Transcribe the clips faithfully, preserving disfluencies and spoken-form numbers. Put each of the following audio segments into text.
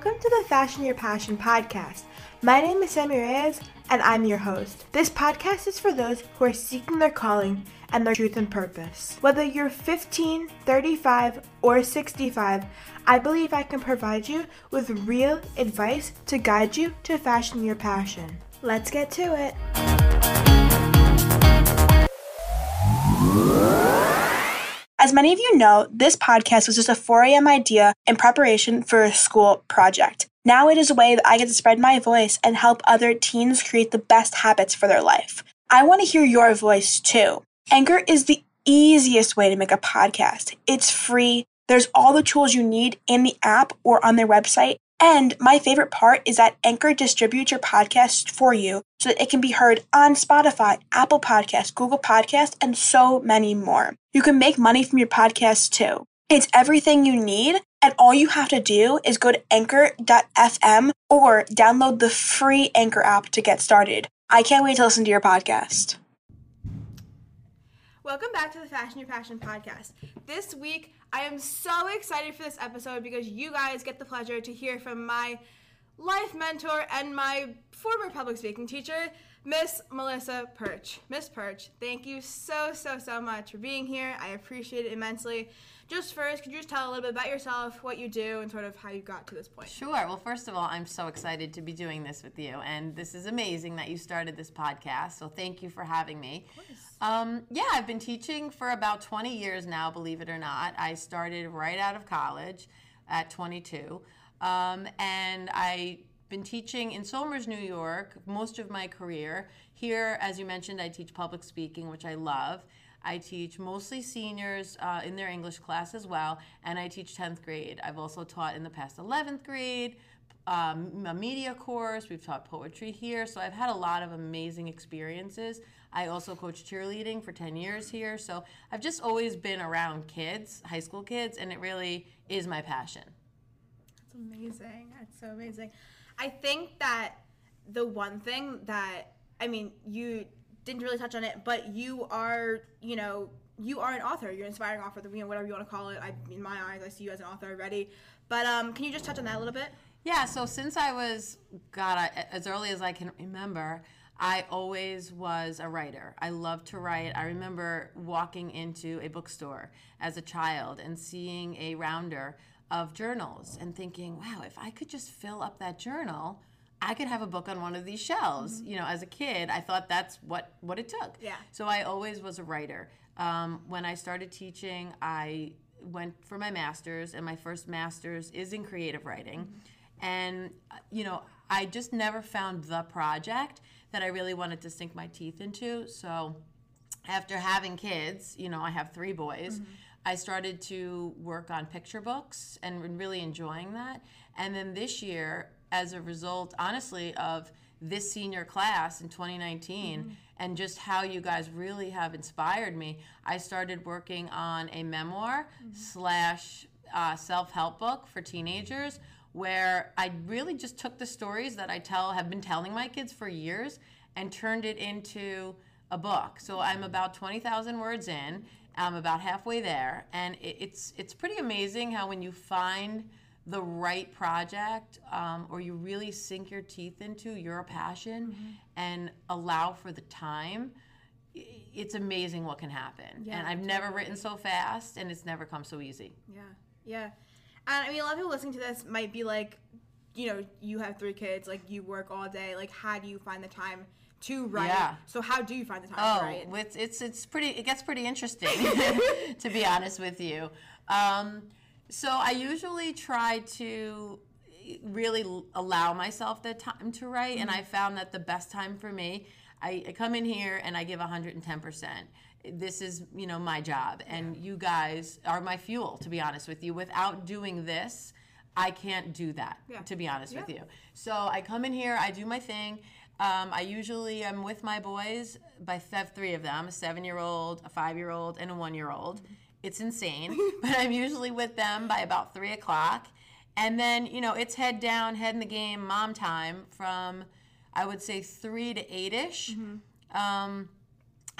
Welcome to the Fashion Your Passion podcast. My name is Sammy Reyes, and I'm your host. This podcast is for those who are seeking their calling and their truth and purpose. Whether you're fifteen, thirty-five, or sixty-five, I believe I can provide you with real advice to guide you to fashion your passion. Let's get to it. As many of you know, this podcast was just a four a.m. idea in preparation for a school project. Now it is a way that I get to spread my voice and help other teens create the best habits for their life. I want to hear your voice too. Anchor is the easiest way to make a podcast. It's free. There's all the tools you need in the app or on their website. And my favorite part is that Anchor distributes your podcast for you so that it can be heard on Spotify, Apple Podcasts, Google Podcasts, and so many more. You can make money from your podcast too. It's everything you need, and all you have to do is go to anchor dot f m or download the free Anchor app to get started. I can't wait to listen to your podcast. Welcome back to the Fashion Your Passion podcast. This week, I am so excited for this episode because you guys get the pleasure to hear from my life mentor and my former public speaking teacher, Miss Melissa Perch. Miss Perch, thank you so, so, so much for being here. I appreciate it immensely. Just first, could you just tell a little bit about yourself, what you do, and sort of how you got to this point? Sure. Well, first of all, I'm so excited to be doing this with you, and this is amazing that you started this podcast, so thank you for having me. Of course. Um, yeah, I've been teaching for about twenty years now, believe it or not. I started right out of college at twenty-two, um, and I... been teaching in Somers, New York, most of my career. Here, as you mentioned, I teach public speaking, which I love. I teach mostly seniors uh, in their English class as well, and I teach tenth grade. I've also taught in the past eleventh grade, um, a media course. We've taught poetry here, so I've had a lot of amazing experiences. I also coached cheerleading for ten years here, so I've just always been around kids, high school kids, and it really is my passion. That's amazing. That's so amazing. I think that the one thing that, I mean, you didn't really touch on it, but you are, you know, you are an author. You're an inspiring author, you know, whatever you want to call it. I, in my eyes, I see you as an author already. But um, can you just touch on that a little bit? Yeah, so since I was, God, I, as early as I can remember, I always was a writer. I loved to write. I remember walking into a bookstore as a child and seeing a rounder of journals and thinking, wow, if I could just fill up that journal, I could have a book on one of these shelves. Mm-hmm. You know, as a kid, I thought that's what, what it took. Yeah. So I always was a writer. Um, when I started teaching, I went for my master's, and my first master's is in creative writing. Mm-hmm. And, you know, I just never found the project that I really wanted to sink my teeth into. So after having kids, you know, I have three boys. Mm-hmm. I started to work on picture books and really enjoying that. And then this year, as a result, honestly, of this senior class in twenty nineteen, mm-hmm. and just how you guys really have inspired me, I started working on a memoir mm-hmm. slash uh, self-help book for teenagers, where I really just took the stories that I tell have been telling my kids for years and turned it into a book. So I'm about twenty thousand words in. I'm about halfway there, and it's it's pretty amazing how when you find the right project um, or you really sink your teeth into your passion mm-hmm. and allow for the time, it's amazing what can happen. Yeah, and I've totally. never written so fast, and it's never come so easy. Yeah, yeah. And I mean, a lot of people listening to this might be like, you know, you have three kids, like you work all day, like how do you find the time to write? Yeah. So how do you find the time oh, to write? Oh, it's, it's, it's pretty, it gets pretty interesting, to be honest with you. Um, so I usually try to really allow myself the time to write, mm-hmm. and I found that the best time for me, I, I come in here and I give one hundred ten percent. This is, you know, my job, and yeah. you guys are my fuel, to be honest with you. Without doing this, I can't do that, yeah. to be honest yeah. with you. So I come in here, I do my thing. Um, I usually am with my boys, by th- three of them, a seven-year-old, a five-year-old, and a one-year-old. Mm-hmm. It's insane, but I'm usually with them by about three o'clock. And then, you know, it's head down, head in the game, mom time from, I would say, three to eight-ish. Mm-hmm. Um,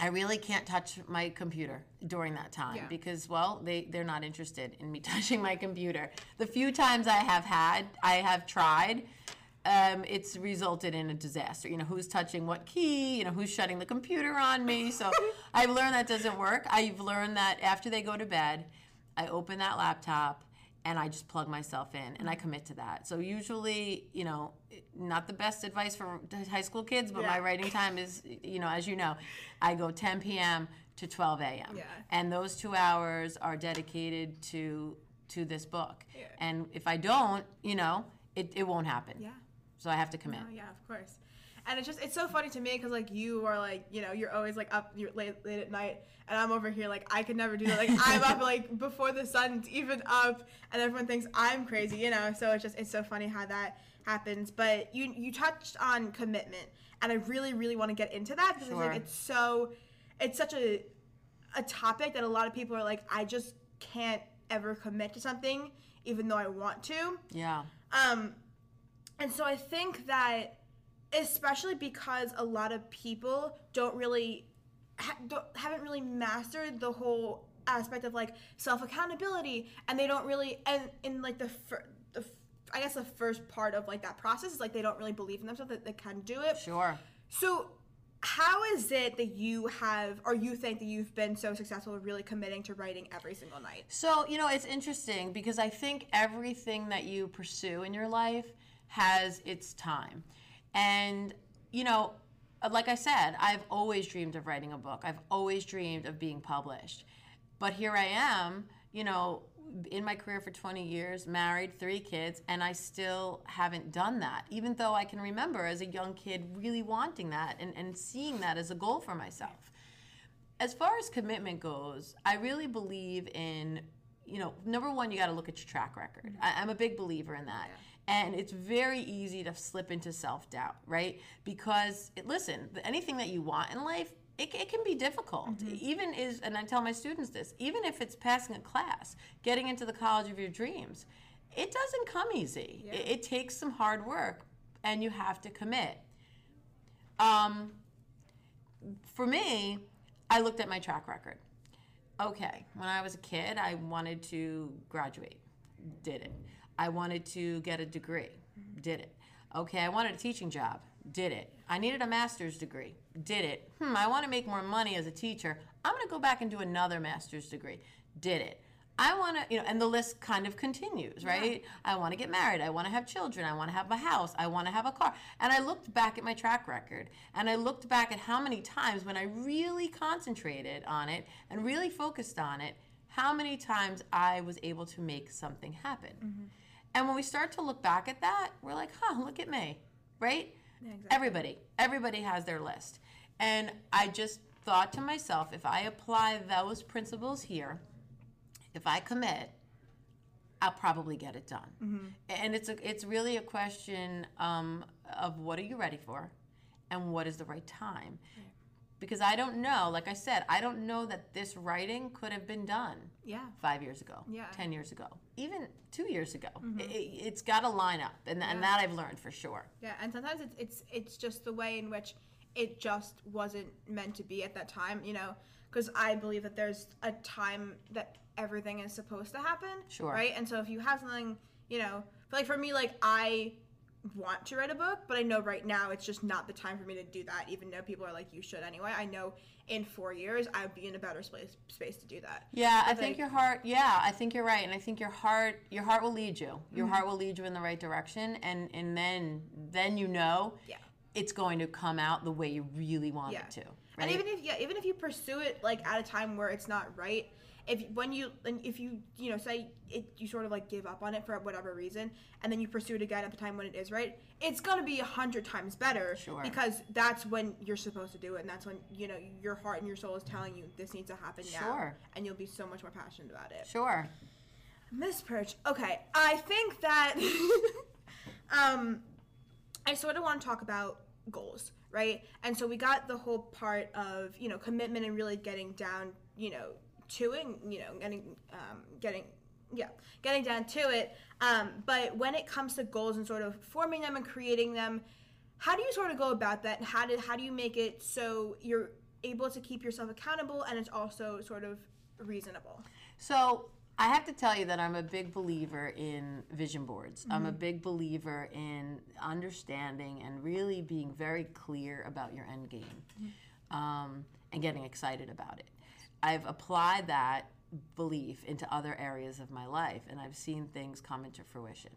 I really can't touch my computer during that time yeah. because, well, they, they're not interested in me touching my computer. The few times I have had, I have tried, um, it's resulted in a disaster. You know, who's touching what key, you know, who's shutting the computer on me. So I've learned that doesn't work. I've learned that after they go to bed, I open that laptop and I just plug myself in and I commit to that. So usually, you know, not the best advice for high school kids, but yeah. my writing time is, you know, as you know, I go ten p.m. to twelve a.m. Yeah. And those two hours are dedicated to to this book. Yeah. And if I don't, you know, it, it won't happen. Yeah. So I have to commit. No, yeah, of course. And it's just, it's so funny to me because, like, you are, like, you know, you're always, like, up you're late, late at night. And I'm over here, like, I could never do that. Like, I'm up, like, before the sun's even up. And everyone thinks I'm crazy, you know. So it's just, it's so funny how that happens. But you you touched on commitment. And I really, really want to get into that. Because sure. it's, like, it's so, it's such a, a topic that a lot of people are, like, I just can't ever commit to something, even though I want to. Yeah. Um, and so I think that, especially because a lot of people don't really, ha- don't, haven't really mastered the whole aspect of, like, self-accountability, and they don't really, and in, like, the, fir- the f- I guess the first part of, like, that process is, like, they don't really believe in themselves that they can do it. Sure. So how is it that you have, or you think that you've been so successful with really committing to writing every single night? So, you know, it's interesting because I think everything that you pursue in your life has its time. And, you know, like I said, I've always dreamed of writing a book. I've always dreamed of being published. But here I am, you know, in my career for twenty years, married, three kids, and I still haven't done that, even though I can remember as a young kid really wanting that and, and seeing that as a goal for myself. As far as commitment goes, I really believe in, you know, number one, you got to look at your track record. I, I'm a big believer in that. Yeah. And it's very easy to slip into self-doubt, right? Because, it, listen, anything that you want in life, it, it can be difficult. Mm-hmm. Even is, and I tell my students this, even if it's passing a class, getting into the college of your dreams, it doesn't come easy. Yeah. It, it takes some hard work, and you have to commit. Um, for me, I looked at my track record. Okay, when I was a kid, I wanted to graduate. Did it. I wanted to get a degree, did it. Okay, I wanted a teaching job, did it. I needed a master's degree, did it. Hmm, I want to make more money as a teacher. I'm going to go back and do another master's degree, did it. I want to, you know, and the list kind of continues, right? Yeah. I want to get married, I want to have children, I want to have a house, I want to have a car. And I looked back at my track record, and I looked back at how many times when I really concentrated on it and really focused on it, how many times I was able to make something happen. Mm-hmm. And when we start to look back at that, we're like, huh, look at me, right? Yeah, exactly. Everybody, everybody has their list. And I just thought to myself, if I apply those principles here, if I commit, I'll probably get it done. Mm-hmm. And it's a, it's really a question um, of what are you ready for and what is the right time? Yeah. Because I don't know, like I said, I don't know that this writing could have been done yeah. five years ago, yeah. ten years ago, even two years ago. Mm-hmm. It, it's got to line up, and, yeah. and that I've learned for sure. Yeah, and sometimes it's, it's it's just the way in which it just wasn't meant to be at that time, you know, because I believe that there's a time that everything is supposed to happen, sure. right? And so if you have something, you know, but like for me, like I... want to write a book, but I know right now it's just not the time for me to do that, even though people are like, you should anyway. I know in four years I'd be in a better space space to do that. Yeah, I think I, your heart, yeah, I think you're right. And I think your heart your heart will lead you. Your mm-hmm. heart will lead you in the right direction, and, and then then you know yeah. it's going to come out the way you really want yeah. it to. Right? And even if yeah, even if you pursue it like at a time where it's not right, if when you and if you you know say it, you sort of like give up on it for whatever reason, and then you pursue it again at the time when it is right, it's gonna be a hundred times better sure. because that's when you're supposed to do it, and that's when you know your heart and your soul is telling you this needs to happen sure. now, and you'll be so much more passionate about it. Sure, Miss Perch. Okay, I think that um, I sort of want to talk about goals, right? And so we got the whole part of you know commitment and really getting down, you know. to it, you know, getting, um, getting, yeah, getting down to it. Um, but when it comes to goals and sort of forming them and creating them, how do you sort of go about that? And how do how do you make it so you're able to keep yourself accountable, and it's also sort of reasonable. So I have to tell you that I'm a big believer in vision boards. Mm-hmm. I'm a big believer in understanding and really being very clear about your end game, mm-hmm. um, and getting excited about it. I've applied that belief into other areas of my life, and I've seen things come into fruition.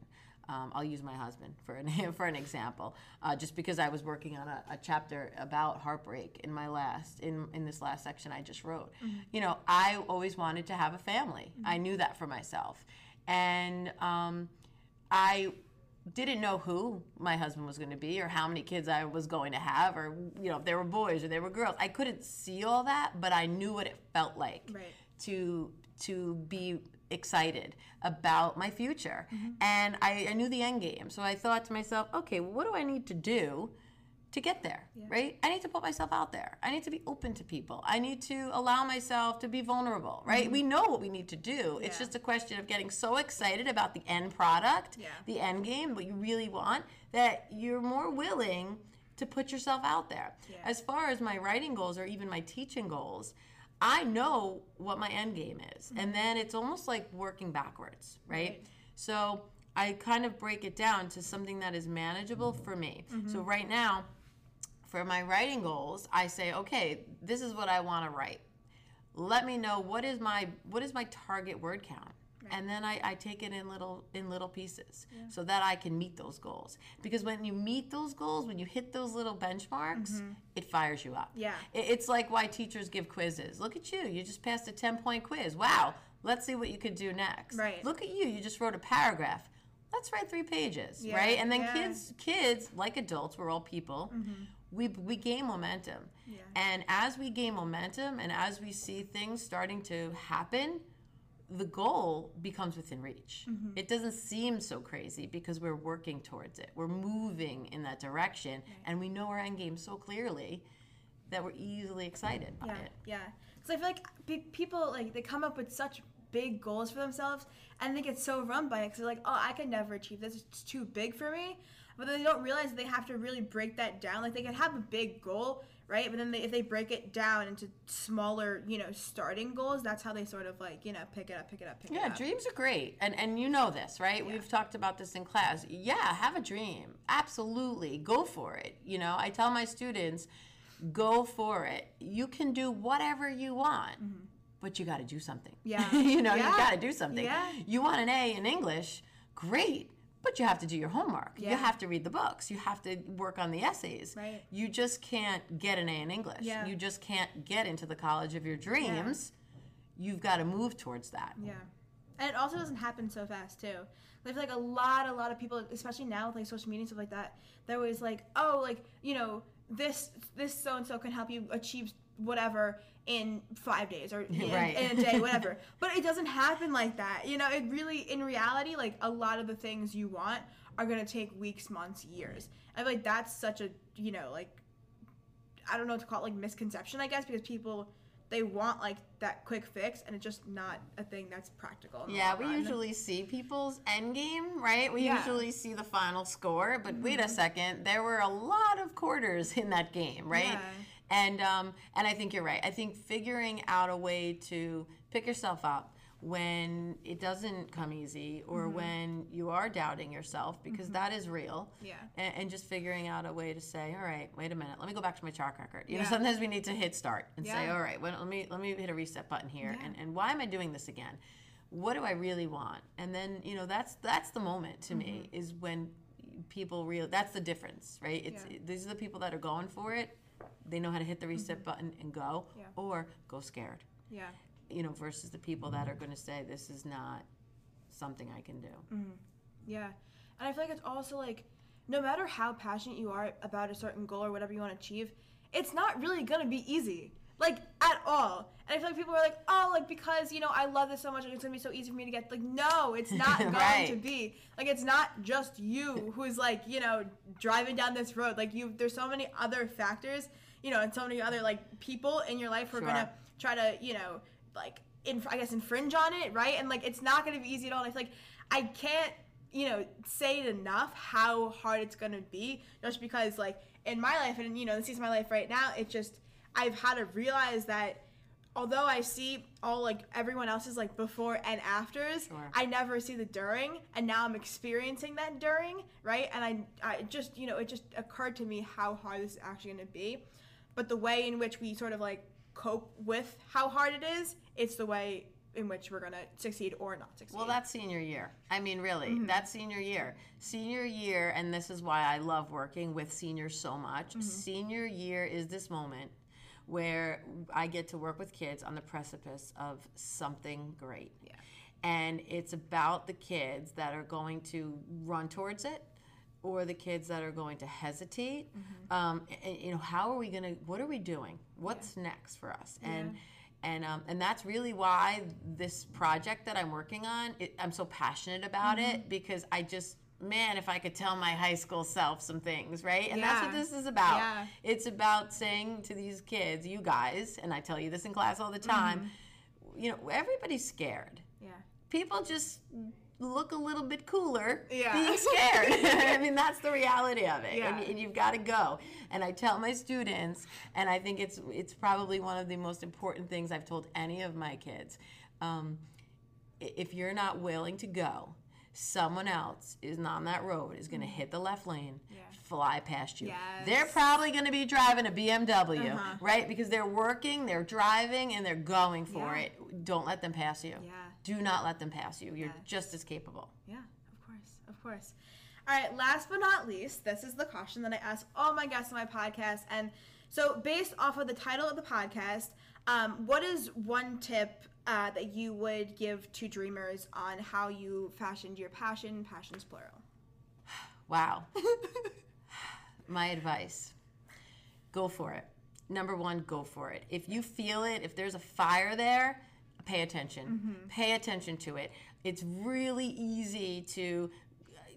Um, I'll use my husband for an for an example, uh, just because I was working on a, a chapter about heartbreak in my last in in this last section I just wrote. Mm-hmm. You know, I always wanted to have a family. Mm-hmm. I knew that for myself, and um, I didn't know who my husband was going to be, or how many kids I was going to have, or you know if they were boys or they were girls. I couldn't see all that, but I knew what it felt like right. to to be. Excited about my future, mm-hmm. and I, I knew the end game. So I thought to myself, okay, well, what do I need to do to get there? Yeah. Right? I need to put myself out there. I need to be open to people. I need to allow myself to be vulnerable. Right? Mm-hmm. We know what we need to do. Yeah. It's just a question of getting so excited about the end product, yeah. the end game, what you really want, that you're more willing to put yourself out there. Yeah. As far as my writing goals or even my teaching goals, I know what my end game is, mm-hmm. and then it's almost like working backwards, right? right? So I kind of break it down to something that is manageable for me. Mm-hmm. So right now, for my writing goals, I say, okay, this is what I want to write. Let me know what is my what is my target word count, right. and then I, I take it in little in little pieces yeah. so that I can meet those goals. Because when you meet those goals, when you hit those little benchmarks. Mm-hmm. It fires you up. Yeah. It's like why teachers give quizzes. Look at you. You just passed a ten-point quiz. Wow. Let's see what you could do next. Right. Look at you. You just wrote a paragraph. Let's write three pages, yeah. right? And then yeah. kids, kids, like adults, we're all people. Mm-hmm. We we gain momentum. Yeah. And as we gain momentum and as we see things starting to happen, the goal becomes within reach. Mm-hmm. It doesn't seem so crazy because we're working towards it. We're moving in that direction, right. and we know our end game so clearly that we're easily excited yeah. by it. Yeah, because I feel like b- people, like, they come up with such big goals for themselves, and they get so run by it because they're like, oh, I can never achieve this. It's too big for me. But they don't realize that they have to really break that down. Like, they could have a big goal, right? But then they, if they break it down into smaller, you know, starting goals, that's how they sort of like, you know, pick it up, pick it up, pick yeah, it up. Yeah, dreams are great. And and you know this, right? Yeah. We've talked about this in class. Yeah, have a dream. Absolutely. Go for it. You know, I tell my students, go for it. You can do whatever you want, mm-hmm. but you got to do something. Yeah. you know, yeah. you got to do something. Yeah. You want an A in English? Great. But you have to do your homework. Yeah. You have to read the books. You have to work on the essays. Right. You just can't get an A in English. Yeah. You just can't get into the college of your dreams. Yeah. You've got to move towards that. Yeah. And it also doesn't happen so fast, too. I feel like a lot, a lot of people, especially now with like social media and stuff like that, they're always like, oh, like, you know, this this so-and-so can help you achieve whatever in five days or in, right. in a day, whatever. But it doesn't happen like that. You know, it really, in reality, like a lot of the things you want are going to take weeks, months, years. I feel like that's such a, you know, like, I don't know what to call it, like misconception, I guess, because people, they want like that quick fix, and it's just not a thing that's practical. Yeah, we usually see people's end game, right? We yeah. usually see the final score, but mm-hmm. wait a second, there were a lot of quarters in that game, right? Yeah. And um, and I think you're right. I think figuring out a way to pick yourself up when it doesn't come easy or mm-hmm. when you are doubting yourself, because mm-hmm. that is real. Yeah. And, and just figuring out a way to say, all right, wait a minute, let me go back to my track record. You yeah. know, sometimes we need to hit start and yeah. say, all right, well, let me let me hit a reset button here. Yeah. And, and why am I doing this again? What do I really want? And then, you know, that's that's the moment to mm-hmm. me is when people real. That's the difference, right? It's yeah. These are the people that are going for it. They know how to hit the reset mm-hmm. button and go, yeah. or go scared. Yeah. You know, versus the people that are going to say, this is not something I can do. Mm-hmm. Yeah. And I feel like it's also like, no matter how passionate you are about a certain goal or whatever you want to achieve, it's not really going to be easy. Like, at all. And I feel like people are like, oh, like, because, you know, I love this so much, like, it's going to be so easy for me to get. Like, no, it's not going right. to be. Like, it's not just you who's, like, you know, driving down this road. Like, you, there's so many other factors, you know, and so many other, like, people in your life who are sure. going to try to, you know, like, inf- I guess infringe on it, right? And, like, it's not going to be easy at all. And I feel like I can't, you know, say it enough how hard it's going to be just because, like, in my life and, you know, the season of my life right now, it just... I've had to realize that although I see all like everyone else's like before and afters, sure. I never see the during, and now I'm experiencing that during, right? And I, I just, you know, it just occurred to me how hard this is actually going to be. But the way in which we sort of like cope with how hard it is, it's the way in which we're going to succeed or not succeed. Well, that's senior year. I mean, really, mm-hmm. that's senior year. Senior year, and this is why I love working with seniors so much. Mm-hmm. Senior year is this moment where I get to work with kids on the precipice of something great. Yeah. And it's about the kids that are going to run towards it, or the kids that are going to hesitate. Mm-hmm. Um, and, you know, how are we going to, what are we doing? What's yeah. next for us? Yeah. And and um, and that's really why this project that I'm working on, it, I'm so passionate about mm-hmm. it, because I just, man, if I could tell my high school self some things, right? And yeah. that's what this is about. Yeah. It's about saying to these kids, you guys, and I tell you this in class all the time, mm-hmm. you know, everybody's scared. Yeah. People just look a little bit cooler yeah. being scared. I mean, that's the reality of it. Yeah. And, and you've got to go. And I tell my students, and I think it's it's probably one of the most important things I've told any of my kids, um, if you're not willing to go, someone else is on that road is going to hit the left lane, yeah. fly past you. Yes. They're probably going to be driving a B M W, uh-huh. right? Because they're working, they're driving, and they're going for yeah. it. Don't let them pass you. Yeah. Do not let them pass you. You're yeah. just as capable. Yeah, of course, of course. All right, last but not least, this is the caution that I ask all my guests on my podcast. And so based off of the title of the podcast, um, what is one tip Uh, that you would give to dreamers on how you fashioned your passion? Passions plural. Wow. My advice, go for it. Number one, go for it. If you feel it, if there's a fire there, pay attention. Mm-hmm. Pay attention to it. It's really easy to,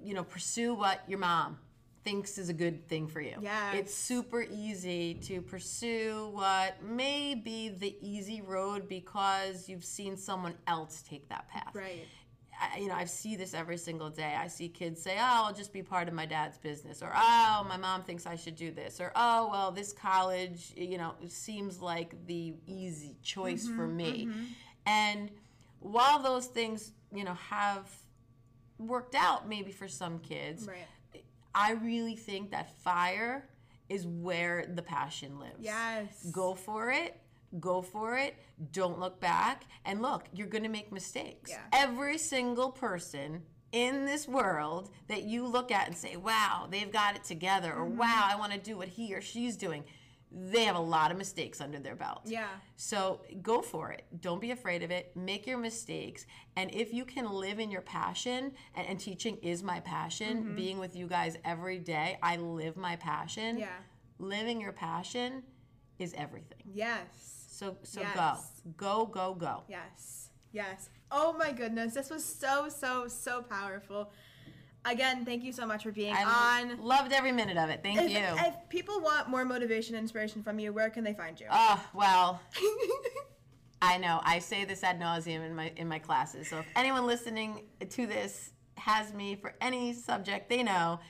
you know, pursue what your mom thinks is a good thing for you. Yeah. It's super easy to pursue what may be the easy road because you've seen someone else take that path. Right. I, you know, I see this every single day. I see kids say, oh, I'll just be part of my dad's business, or oh, my mom thinks I should do this, or oh, well, this college, you know, seems like the easy choice mm-hmm, for me. Mm-hmm. And while those things, you know, have worked out maybe for some kids, right. I really think that fire is where the passion lives. Yes. Go for it. Go for it. Don't look back. And look, you're going to make mistakes. Yeah. Every single person in this world that you look at and say, wow, they've got it together, or mm-hmm. wow, I want to do what he or she's doing, they have a lot of mistakes under their belt. Yeah. So go for it. Don't be afraid of it. Make your mistakes. And if you can live in your passion, and, and teaching is my passion, mm-hmm. being with you guys every day, I live my passion. Yeah. Living your passion is everything. Yes. So so yes. go. Go, go, go. Yes. Yes. Oh my goodness. This was so, so, so powerful. Again, thank you so much for being I on. Loved every minute of it. Thank if, you. If people want more motivation and inspiration from you, where can they find you? Oh, well, I know. I say this ad nauseum in my in my classes. So if anyone listening to this has me for any subject they know,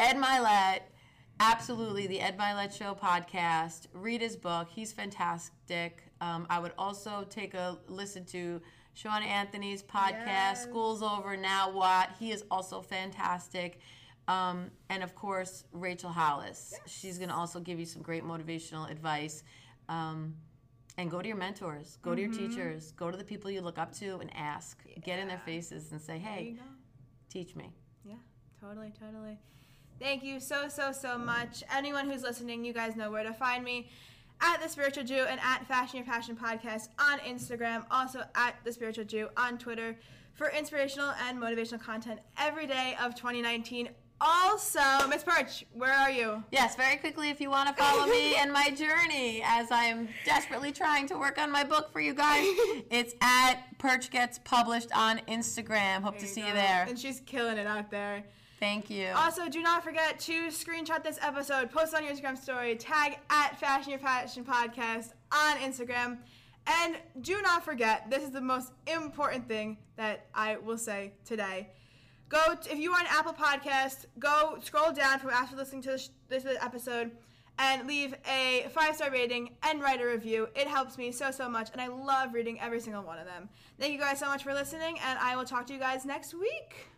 Ed Mylett, absolutely, the Ed Mylett Show podcast. Read his book. He's fantastic. Um, I would also take a listen to Sean Anthony's podcast, yes. School's Over, Now What? He is also fantastic. Um, and, of course, Rachel Hollis. Yes. She's going to also give you some great motivational advice. Um, and go to your mentors. Go mm-hmm. to your teachers. Go to the people you look up to and ask. Yeah. Get in their faces and say, hey, teach me. Yeah, totally, totally. Thank you so, so, so much. Anyone who's listening, you guys know where to find me. At The Spiritual Jew and at Fashion Your Passion Podcast on Instagram. Also at The Spiritual Jew on Twitter for inspirational and motivational content every day of twenty nineteen. Also, Miss Perch, where are you? Yes, very quickly, if you want to follow me and my journey as I am desperately trying to work on my book for you guys, it's at Perch Gets Published on Instagram. Hope to see you there. And she's killing it out there. Thank you. Also, do not forget to screenshot this episode, post on your Instagram story, tag at Fashion Your Passion Podcast on Instagram. And do not forget, this is the most important thing that I will say today. Go to, if you are on Apple Podcasts, go scroll down from after listening to this, this episode and leave a five-star rating and write a review. It helps me so, so much, and I love reading every single one of them. Thank you guys so much for listening, and I will talk to you guys next week.